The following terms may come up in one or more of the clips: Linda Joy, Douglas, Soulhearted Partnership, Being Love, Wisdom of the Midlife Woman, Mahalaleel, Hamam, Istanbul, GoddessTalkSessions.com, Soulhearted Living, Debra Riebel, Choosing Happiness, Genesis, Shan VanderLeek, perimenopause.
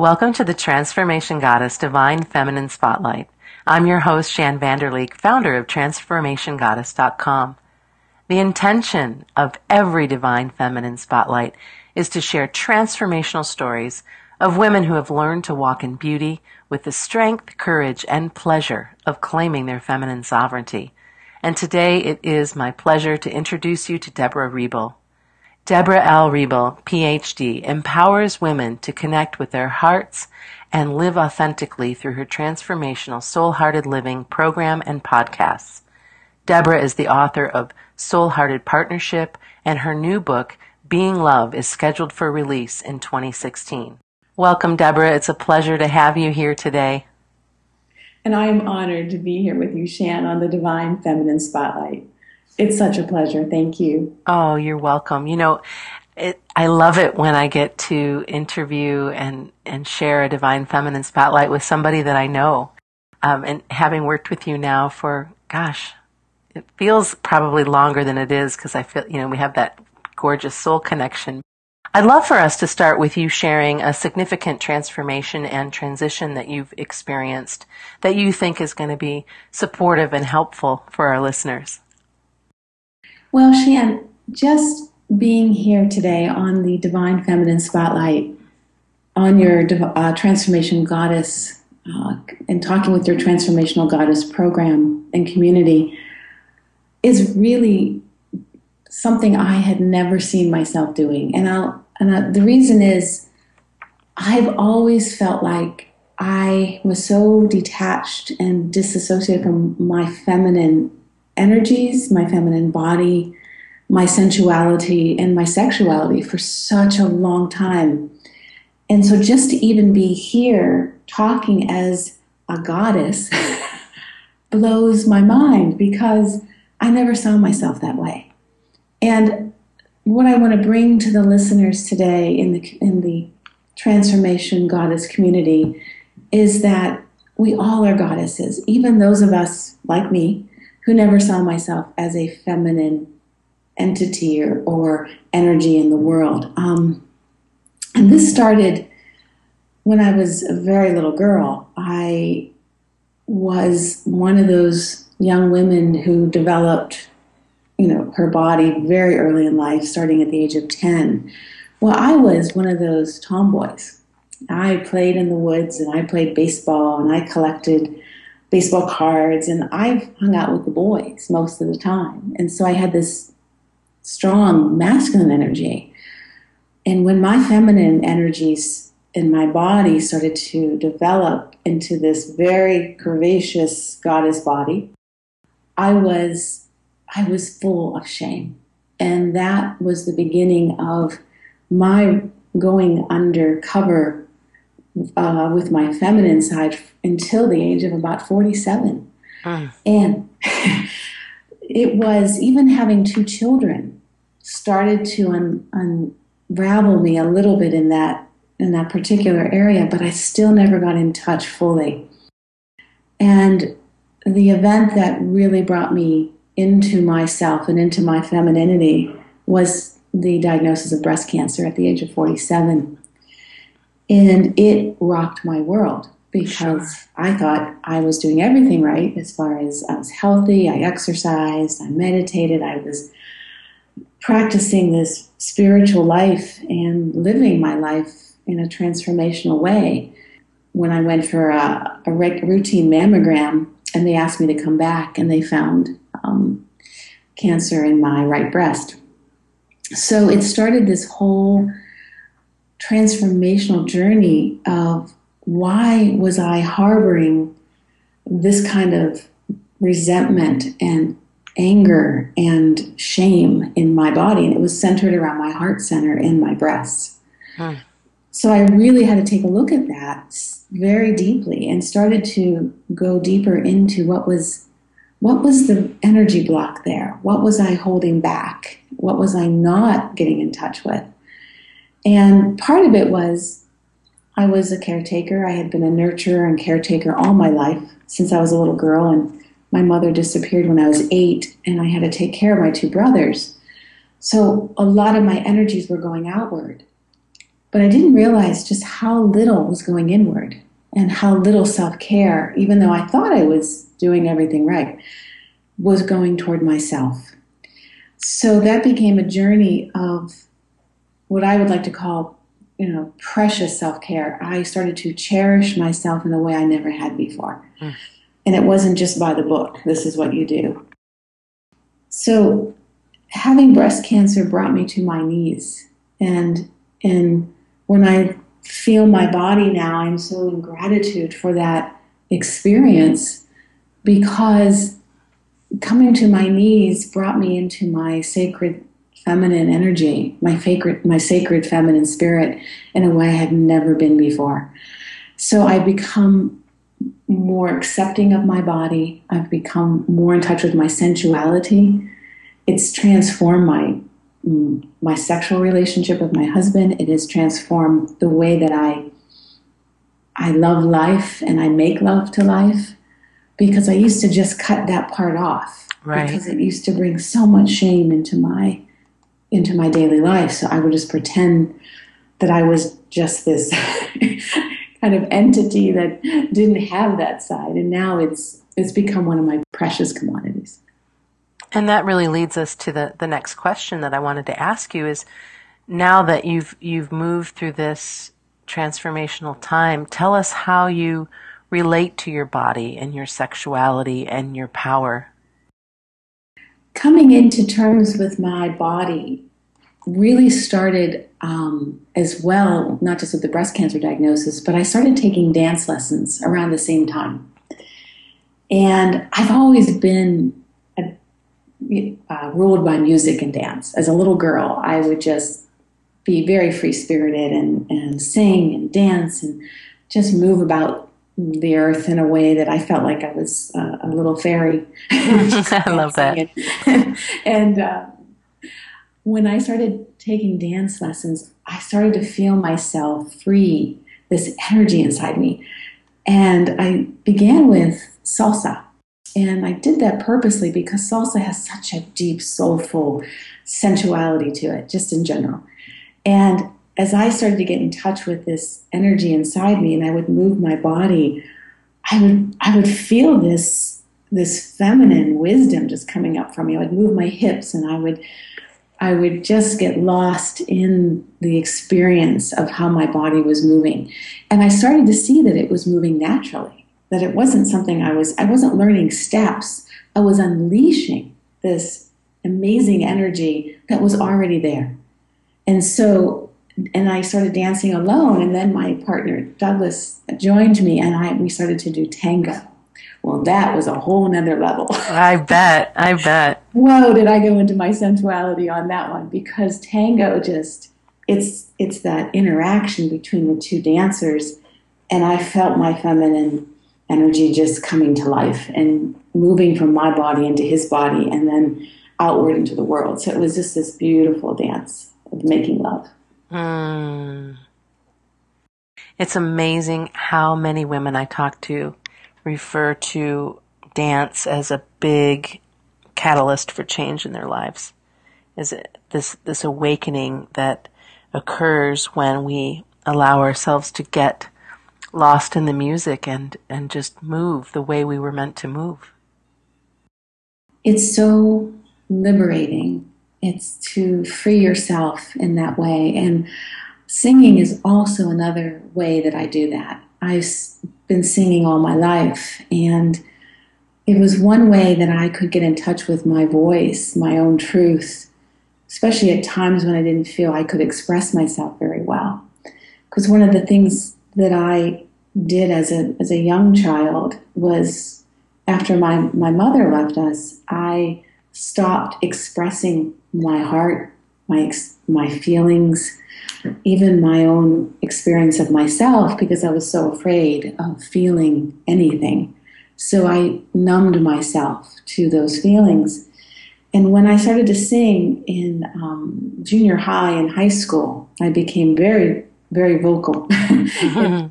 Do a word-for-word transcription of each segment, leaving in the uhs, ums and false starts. Welcome to the Transformation Goddess Divine Feminine Spotlight. I'm your host, Shan VanderLeek, founder of Transformation Goddess dot com. The intention of every Divine Feminine Spotlight is to share transformational stories of women who have learned to walk in beauty with the strength, courage, and pleasure of claiming their feminine sovereignty. And today it is my pleasure to introduce you to Debra Riebel. Debra L. Riebel, P H D, empowers women to connect with their hearts and live authentically through her transformational Soulhearted Living program and podcasts. Debra is the author of Soulhearted Partnership, and her new book, Being Love, is scheduled for release in twenty sixteen. Welcome, Debra. It's a pleasure to have you here today. And I am honored to be here with you, Shan, on the Divine Feminine Spotlight. It's such a pleasure. Thank you. Oh, you're welcome. You know, it, I love it when I get to interview and, and share a Divine Feminine Spotlight with somebody that I know. Um, and having worked with you now for, gosh, it feels probably longer than it is because I feel, you know, we have that gorgeous soul connection. I'd love for us to start with you sharing a significant transformation and transition that you've experienced that you think is going to be supportive and helpful for our listeners. Well, Shan, just being here today on the Divine Feminine Spotlight, on your uh, Transformation Goddess, uh, and talking with your Transformational Goddess program and community is really something I had never seen myself doing. And, I'll, and I, the reason is I've always felt like I was so detached and disassociated from my feminine energies, my feminine body, my sensuality, and my sexuality for such a long time. And so just to even be here talking as a goddess blows my mind because I never saw myself that way. And what I want to bring to the listeners today in the in the Transformation Goddess community is that we all are goddesses, even those of us like me who never saw myself as a feminine entity or, or energy in the world. Um, and this started when I was a very little girl. I was one of those young women who developed, you know, her body very early in life, starting at the age of ten. Well, I was one of those tomboys. I played in the woods, and I played baseball, and I collected baseball cards, and I've hung out with the boys most of the time. And so I had this strong masculine energy. And when my feminine energies in my body started to develop into this very curvaceous goddess body, I was I was full of shame. And that was the beginning of my going undercover Uh, with my feminine side until the age of about forty-seven. Mm. And it was, even having two children started to un- unravel me a little bit in that in that particular area, but I still never got in touch fully. And the event that really brought me into myself and into my femininity was the diagnosis of breast cancer at the age of forty-seven. And it rocked my world because sure. I thought I was doing everything right as far as I was healthy, I exercised, I meditated, I was practicing this spiritual life and living my life in a transformational way. When I went for a, a routine mammogram and they asked me to come back and they found um, cancer in my right breast. So it started this whole transformational journey of why was I harboring this kind of resentment and anger and shame in my body. And it was centered around my heart center and my breasts. Huh. So I really had to take a look at that very deeply and started to go deeper into what was what was the energy block there? What was I holding back? What was I not getting in touch with? And part of it was I was a caretaker. I had been a nurturer and caretaker all my life since I was a little girl, and my mother disappeared when I was eight, and I had to take care of my two brothers. So a lot of my energies were going outward. But I didn't realize just how little was going inward and how little self-care, even though I thought I was doing everything right, was going toward myself. So that became a journey of what I would like to call, you know, precious self-care. I started to cherish myself in a way I never had before. Mm. And it wasn't just by the book, this is what you do. So having breast cancer brought me to my knees. And, and when I feel my body now, I'm so in gratitude for that experience, because coming to my knees brought me into my sacred feminine energy, my sacred, my sacred feminine spirit in a way I had never been before. So I've become more accepting of my body. I've become more in touch with my sensuality. It's transformed my, my sexual relationship with my husband. It has transformed the way that I, I love life and I make love to life. Because I used to just cut that part off, right? Because it used to bring so much shame into my into my daily life. So I would just pretend that I was just this kind of entity that didn't have that side. And now it's it's become one of my precious commodities. And that really leads us to the the next question that I wanted to ask you is, now that you've you've moved through this transformational time, tell us how you relate to your body and your sexuality and your power. Coming into terms with my body really started um, as well, not just with the breast cancer diagnosis, but I started taking dance lessons around the same time. And I've always been a, uh, ruled by music and dance. As a little girl, I would just be very free-spirited and, and sing and dance and just move about the earth in a way that I felt like I was uh, a little fairy. I love that. And uh, when I started taking dance lessons, I started to feel myself free, this energy inside me. And I began with salsa. And I did that purposely because salsa has such a deep, soulful sensuality to it, just in general. And as I started to get in touch with this energy inside me and I would move my body, I would I would feel this this feminine wisdom just coming up from me. I would move my hips and I would I would just get lost in the experience of how my body was moving. And I started to see that it was moving naturally, that it wasn't something I was I wasn't learning steps. I was unleashing this amazing energy that was already there. And so And I started dancing alone, and then my partner, Douglas, joined me, and I we started to do tango. Well, that was a whole nother level. I bet. I bet. Whoa, did I go into my sensuality on that one, because tango just, it's it's that interaction between the two dancers, and I felt my feminine energy just coming to life and moving from my body into his body and then outward into the world. So it was just this beautiful dance of making love. Mm. It's amazing how many women I talk to refer to dance as a big catalyst for change in their lives. Is it this this awakening that occurs when we allow ourselves to get lost in the music and, and just move the way we were meant to move. It's so liberating. It's to free yourself in that way. And singing is also another way that I do that. I've been singing all my life, and it was one way that I could get in touch with my voice, my own truth, especially at times when I didn't feel I could express myself very well. Because one of the things that I did as a as a young child was, after my, my mother left us, I stopped expressing my heart, my ex- my feelings, even my own experience of myself, because I was so afraid of feeling anything. So I numbed myself to those feelings. And when I started to sing in um, junior high and high school, I became very, very vocal and,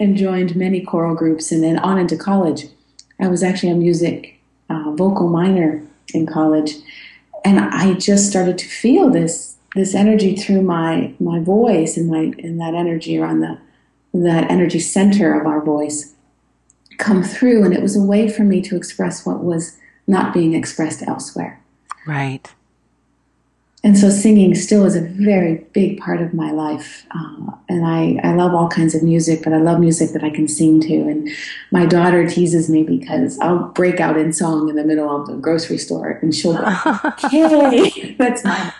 and joined many choral groups. And then on into college, I was actually a music uh, vocal minor in college, and I just started to feel this this energy through my my voice and my and that energy around the that energy center of our voice come through, and it was a way for me to express what was not being expressed elsewhere. Right. And so singing still is a very big part of my life. Uh, and I, I love all kinds of music, but I love music that I can sing to. And my daughter teases me because I'll break out in song in the middle of the grocery store, and she'll go, okay, that's mine.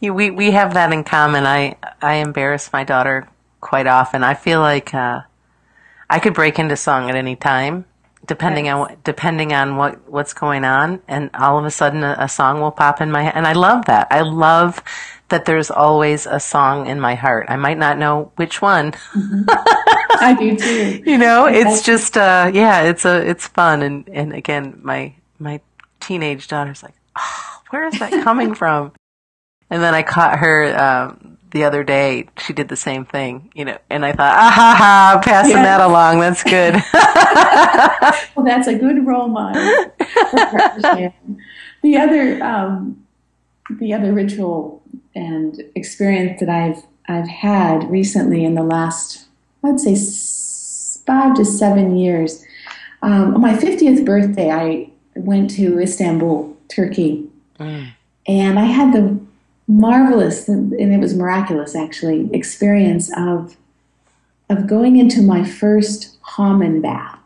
we, we have that in common. I, I embarrass my daughter quite often. I feel like uh, I could break into song at any time. Depending yes. on what, depending on what, what's going on, and all of a sudden a, a song will pop in my head, and I love that. I love that there's always a song in my heart. I might not know which one. Mm-hmm. I do too. You know, I it's just uh, yeah, it's a it's fun, and, and again, my my teenage daughter's like, oh, where is that coming from? And then I caught her. Um, The other day, she did the same thing, you know, and I thought, ah, ha, ha, passing yes. that along. That's good. Well, that's a good role model for her. The other, um, the other ritual and experience that I've, I've had recently in the last, I'd say five to seven years, um, on my fiftieth birthday, I went to Istanbul, Turkey, mm. and I had the marvelous, and it was miraculous actually, experience of of going into my first Hamam bath.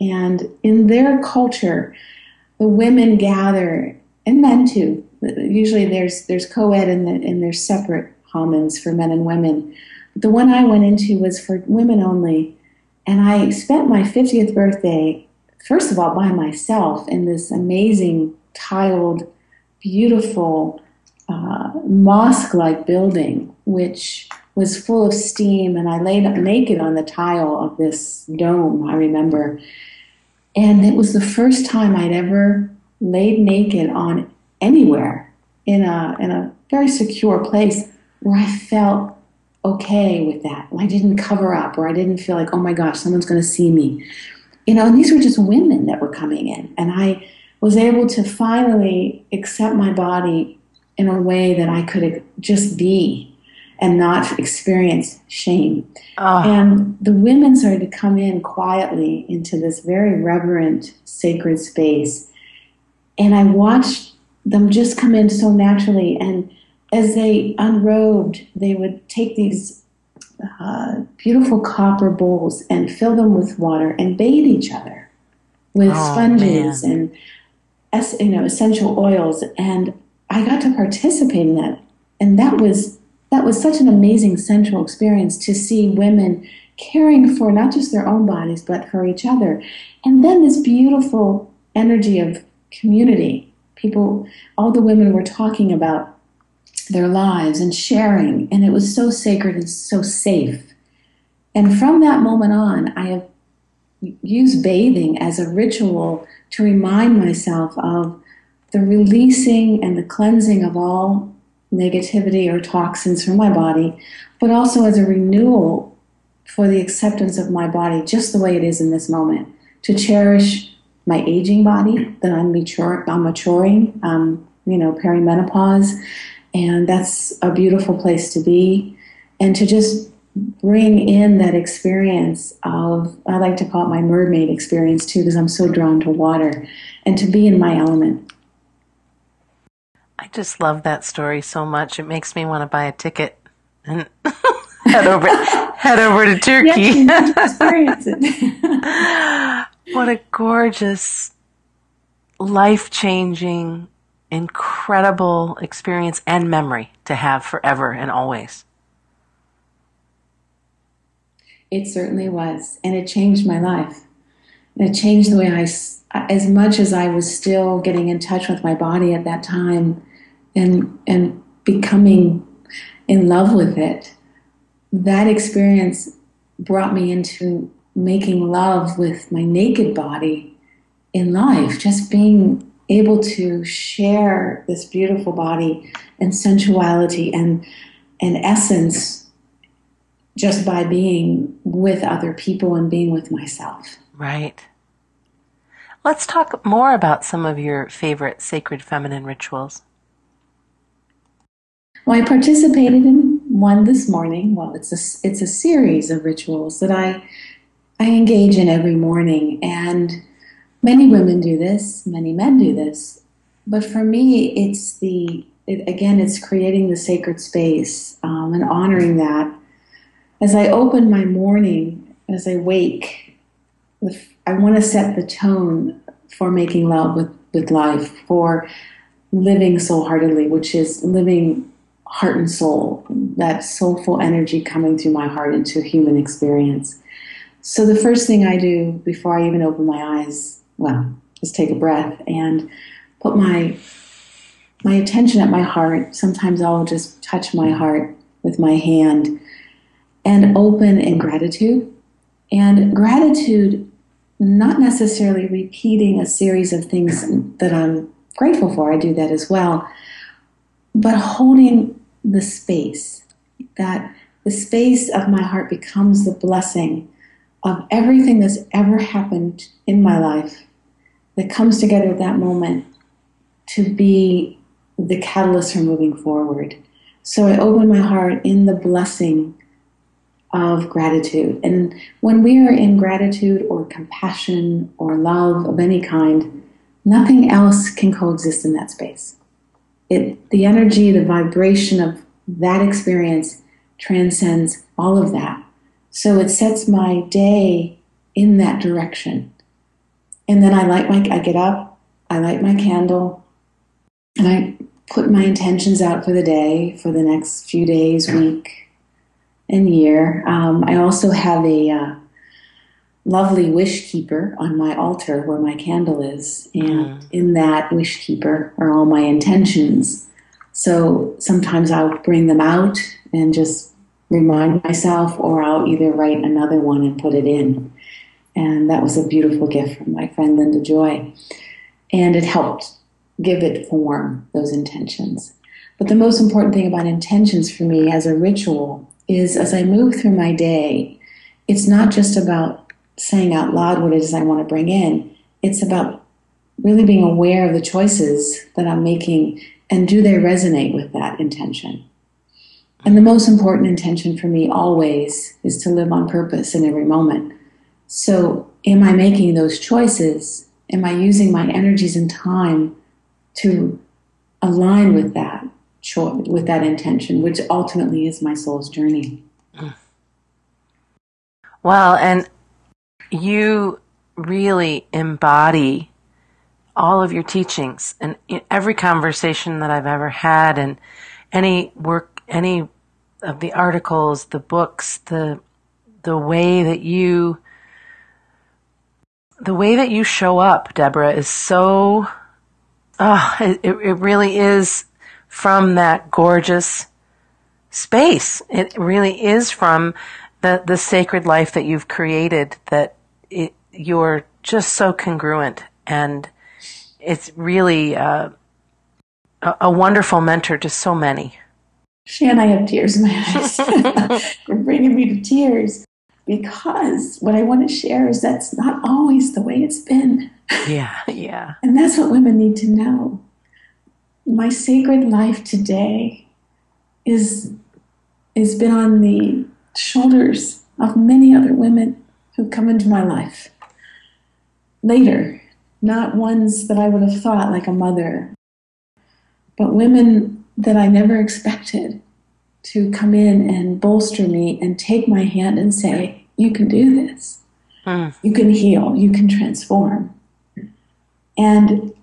And in their culture, the women gather, and men too. Usually there's there's co-ed and, the, and there's separate Hamams for men and women. But the one I went into was for women only. And I spent my fiftieth birthday, first of all, by myself in this amazing, tiled, beautiful Uh, mosque-like building, which was full of steam, and I laid up naked on the tile of this dome, I remember. And it was the first time I'd ever laid naked on anywhere in a in a very secure place where I felt okay with that. I didn't cover up, or I didn't feel like, oh my gosh, someone's going to see me. You know, and these were just women that were coming in, and I was able to finally accept my body in a way that I could just be and not experience shame. Oh. And the women started to come in quietly into this very reverent, sacred space. And I watched them just come in so naturally. And as they unrobed, they would take these uh, beautiful copper bowls and fill them with water and bathe each other with oh, sponges man. and you know, essential oils. And I got to participate in that, and that was that was such an amazing sensual experience to see women caring for not just their own bodies but for each other. And then this beautiful energy of community. People, all the women were talking about their lives and sharing, and it was so sacred and so safe. And from that moment on, I have used bathing as a ritual to remind myself of the releasing and the cleansing of all negativity or toxins from my body, but also as a renewal for the acceptance of my body just the way it is in this moment, to cherish my aging body, that I'm, mature, I'm maturing, um, you know, perimenopause, and that's a beautiful place to be, and to just bring in that experience of, I like to call it my mermaid experience too, because I'm so drawn to water, and to be in my element. I just love that story so much. It makes me want to buy a ticket and head over head over to Turkey. Yeah, you need to experience it. What a gorgeous, life-changing, incredible experience and memory to have forever and always. It certainly was, and it changed my life. And it changed the way I, as much as I was still getting in touch with my body at that time, and and becoming in love with it, that experience brought me into making love with my naked body in life, just being able to share this beautiful body and sensuality and and essence just by being with other people and being with myself. Right. Let's talk more about some of your favorite sacred feminine rituals. Well, I participated in one this morning. Well, it's a, it's a series of rituals that I, I engage in every morning. And many women do this, many men do this. But for me, it's the, it, again, it's creating the sacred space um, and honoring that. As I open my morning, as I wake, I want to set the tone for making love with, with life, for living soulheartedly, which is living heart and soul, that soulful energy coming through my heart into human experience. So the first thing I do before I even open my eyes, well, is take a breath and put my my attention at my heart. Sometimes I'll just touch my heart with my hand and open in gratitude. And gratitude, not necessarily repeating a series of things that I'm grateful for, I do that as well, but holding the space, that the space of my heart becomes the blessing of everything that's ever happened in my life that comes together at that moment to be the catalyst for moving forward. So I open my heart in the blessing of gratitude. And when we are in gratitude or compassion or love of any kind, nothing else can coexist in that space. It, the energy, the vibration of that experience transcends all of that. So it sets my day in that direction. And then I light my, I get up, I light my candle, and I put my intentions out for the day, for the next few days, week, and year. Um, I also have a uh, lovely wish keeper on my altar where my candle is, and mm. in that wish keeper are all my intentions. So sometimes I'll bring them out and just remind myself, or I'll either write another one and put it in. And that was a beautiful gift from my friend Linda Joy, and it helped give it form, those intentions. But the most important thing about intentions for me as a ritual is, as I move through my day, it's not just about saying out loud what it is I want to bring in. It's about really being aware of the choices that I'm making, and do they resonate with that intention. And the most important intention for me always is to live on purpose in every moment. So am I making those choices? Am I using my energies and time to align with that choice, with that intention, which ultimately is my soul's journey? Wow, and you really embody all of your teachings, and in every conversation that I've ever had, and any work, any of the articles, the books, the the way that you the way that you show up, Debra, is so oh, it, it really is from that gorgeous space. It really is from the the sacred life that you've created, that It, you're just so congruent, and it's really uh, a, a wonderful mentor to so many. Shan, I have tears in my eyes. You're bringing me to tears, because what I want to share is that's not always the way it's been. Yeah, yeah. And that's what women need to know. My sacred life today is has been on the shoulders of many other women who come into my life later, not ones that I would have thought, like a mother, but women that I never expected to come in and bolster me and take my hand and say, you can do this. Mm. You can heal. You can transform. And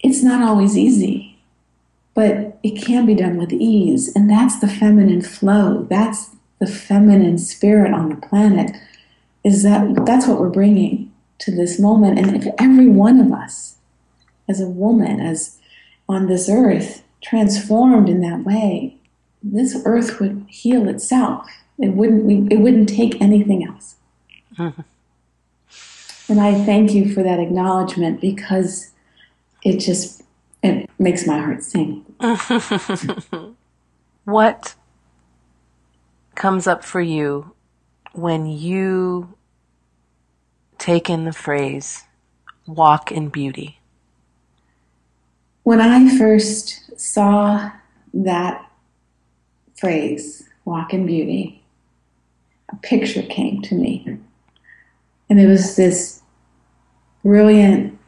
it's not always easy, but it can be done with ease. And that's the feminine flow. That's the feminine spirit on the planet. Is that that's what we're bringing to this moment. And if every one of us, as a woman, as on this earth, transformed in that way, this earth would heal itself. It wouldn't. We, it wouldn't take anything else. Mm-hmm. And I thank you for that acknowledgement, because it just it makes my heart sing. What comes up for you when you take in the phrase, walk in beauty? When I first saw that phrase, walk in beauty, a picture came to me. And there was this brilliant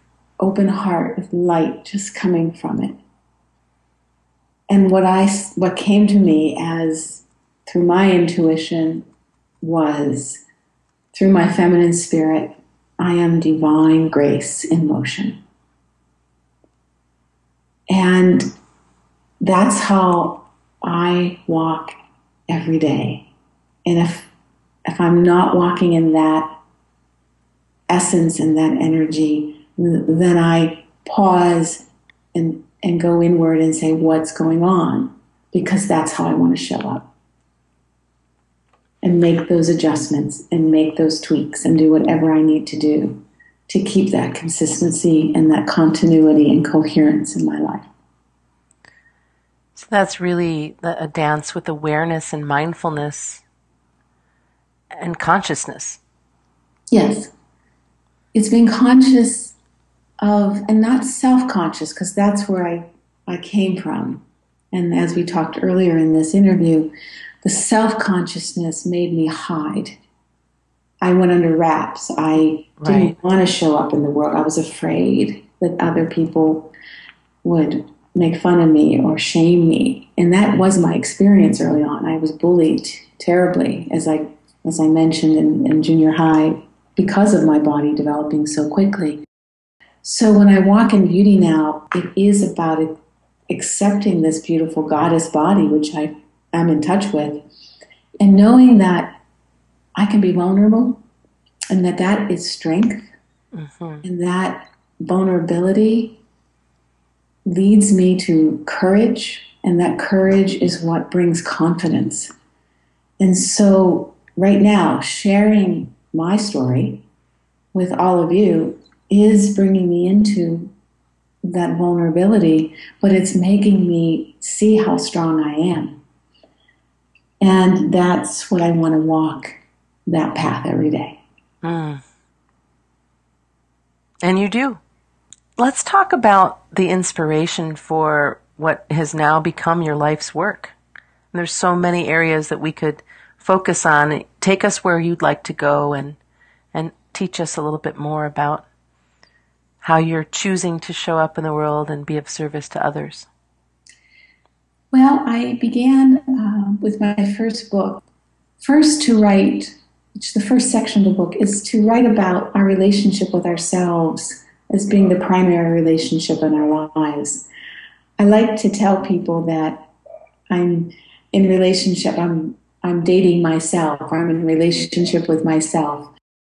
open heart with light just coming from it. And what I, what came to me as through my intuition was, through my feminine spirit, I am divine grace in motion. And that's how I walk every day. And if, if I'm not walking in that essence and that energy, then I pause and, and go inward and say, what's going on? Because that's how I want to show up. And make those adjustments and make those tweaks and do whatever I need to do to keep that consistency and that continuity and coherence in my life. So that's really a dance with awareness and mindfulness and consciousness. Yes. It's being conscious of, and not self-conscious, because that's where I, I came from. And as we talked earlier in this interview, the self-consciousness made me hide. I went under wraps. I didn't right. want to show up in the world. I was afraid that other people would make fun of me or shame me. And that was my experience early on. I was bullied terribly, as I as I mentioned in, in junior high, because of my body developing so quickly. So when I walk in beauty now, it is about it, accepting this beautiful goddess body, which I am in touch with, and knowing that I can be vulnerable and that that is strength, mm-hmm. and that vulnerability leads me to courage, and that courage is what brings confidence. And so right now, sharing my story with all of you is bringing me into that vulnerability, but it's making me see how strong I am. And that's what I want to walk, that path every day. Mm. And you do. Let's talk about the inspiration for what has now become your life's work. And there's so many areas that we could focus on. Take us where you'd like to go and, and teach us a little bit more about how you're choosing to show up in the world and be of service to others. Well, I began uh, with my first book, first to write, which the first section of the book is to write about our relationship with ourselves as being the primary relationship in our lives. I like to tell people that I'm in relationship, I'm, I'm dating myself, I'm in relationship with myself,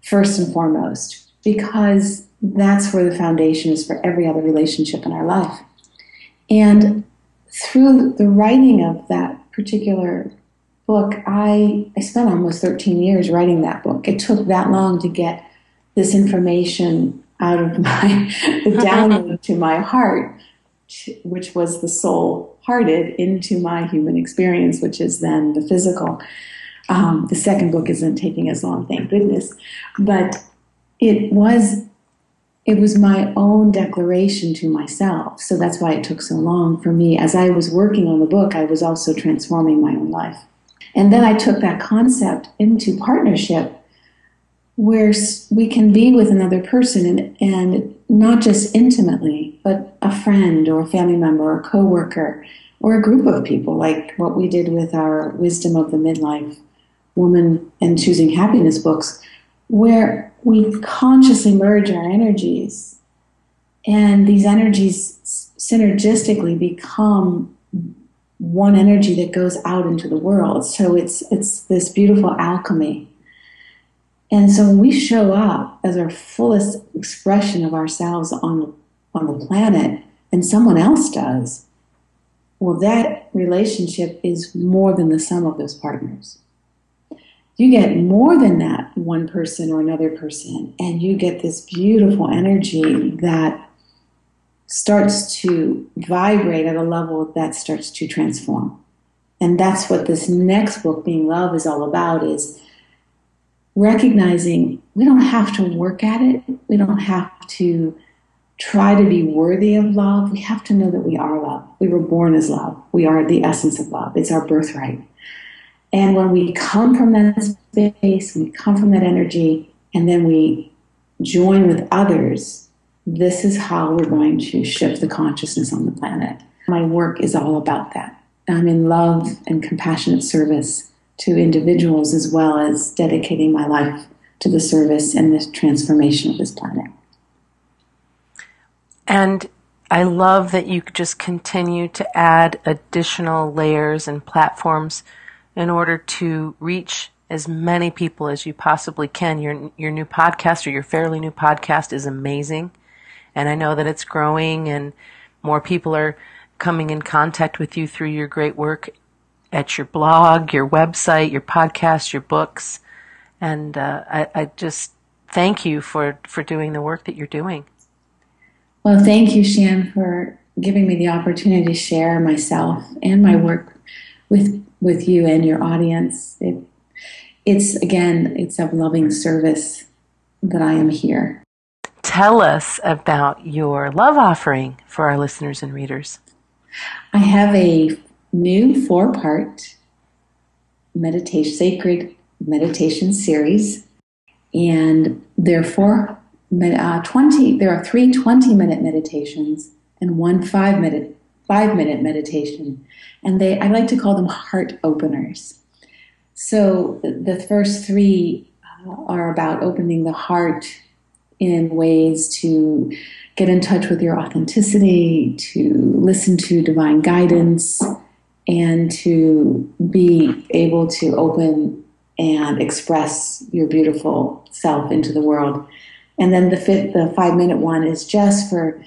first and foremost, because that's where the foundation is for every other relationship in our life. And through the writing of that particular book, I, I spent almost thirteen years writing that book. It took that long to get this information out of my, the download to my heart, which was the soul-hearted, into my human experience, which is then the physical. Um, the second book isn't taking as long, thank goodness. But it was... It was my own declaration to myself, so that's why it took so long for me. As I was working on the book, I was also transforming my own life. And then I took that concept into partnership, where we can be with another person, and, and not just intimately, but a friend or a family member or a coworker or a group of people, like what we did with our Wisdom of the Midlife Woman and Choosing Happiness books, where we consciously merge our energies, and these energies synergistically become one energy that goes out into the world. So it's it's this beautiful alchemy. And so when we show up as our fullest expression of ourselves on, on the planet, and someone else does, well, that relationship is more than the sum of those partners. You get more than that one person or another person, and you get this beautiful energy that starts to vibrate at a level that starts to transform. And that's what this next book, Being Love, is all about, is recognizing we don't have to work at it. We don't have to try to be worthy of love, we have to know that we are love. We were born as love. We are the essence of love. It's our birthright. And when we come from that space, we come from that energy, and then we join with others, this is how we're going to shift the consciousness on the planet. My work is all about that. I'm in love and compassionate service to individuals, as well as dedicating my life to the service and the transformation of this planet. And I love that you just continue to add additional layers and platforms in order to reach as many people as you possibly can. Your your new podcast, or your fairly new podcast, is amazing. And I know that it's growing and more people are coming in contact with you through your great work at your blog, your website, your podcast, your books. And uh, I, I just thank you for, for doing the work that you're doing. Well, thank you, Shan, for giving me the opportunity to share myself and my work with with you and your audience. It, It's, again, it's of loving service that I am here. Tell us about your love offering for our listeners and readers. I have a new four-part meditation, sacred meditation series, and there are, four, uh, twenty, there are three twenty-minute meditations and one five-minute five-minute meditation, and they I like to call them heart openers. So the first three are about opening the heart in ways to get in touch with your authenticity, to listen to divine guidance, and to be able to open and express your beautiful self into the world. And then the fifth, the five-minute one is just for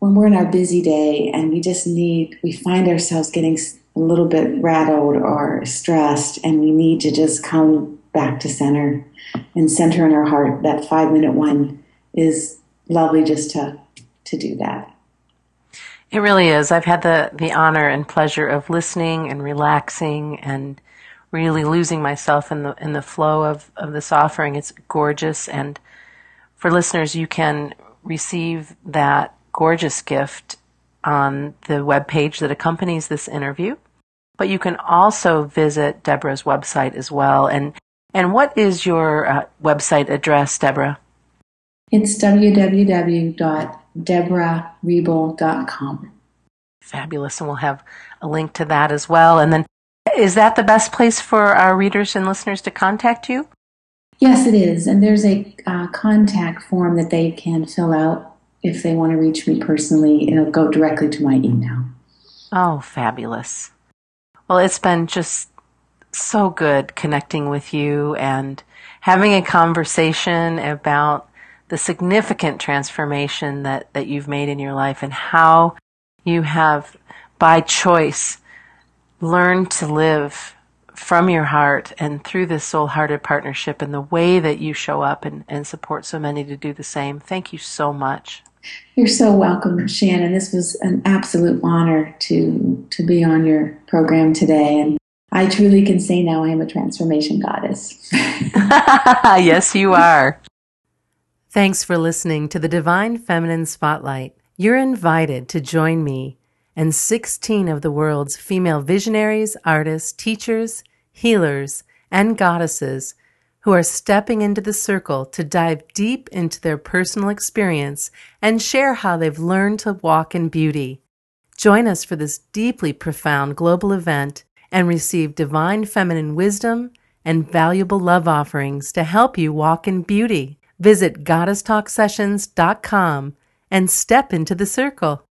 when we're in our busy day and we just need, we find ourselves getting a little bit rattled or stressed, and we need to just come back to center and center in our heart. That five-minute one is lovely just to to do that. It really is. I've had the, the honor and pleasure of listening and relaxing and really losing myself in the in the flow of, of this offering. It's gorgeous, and for listeners, you can receive that gorgeous gift on the webpage that accompanies this interview. But you can also visit Debra's website as well. And and what is your uh, website address, Debra? It's w w w dot Debra Riebel dot com. Fabulous. And we'll have a link to that as well. And then is that the best place for our readers and listeners to contact you? Yes, it is. And there's a uh, contact form that they can fill out. If they want to reach me personally, it'll go directly to my email. Oh, fabulous. Well, it's been just so good connecting with you and having a conversation about the significant transformation that, that you've made in your life and how you have, by choice, learned to live from your heart and through this soul-hearted partnership and the way that you show up and, and support so many to do the same. Thank you so much. You're so welcome, Shannon. This was an absolute honor to, to be on your program today. And I truly can say now I am a transformation goddess. Yes, you are. Thanks for listening to the Divine Feminine Spotlight. You're invited to join me and sixteen of the world's female visionaries, artists, teachers, healers, and goddesses who are stepping into the circle to dive deep into their personal experience and share how they've learned to walk in beauty. Join us for this deeply profound global event and receive divine feminine wisdom and valuable love offerings to help you walk in beauty. Visit Goddess Talk Sessions dot com and step into the circle.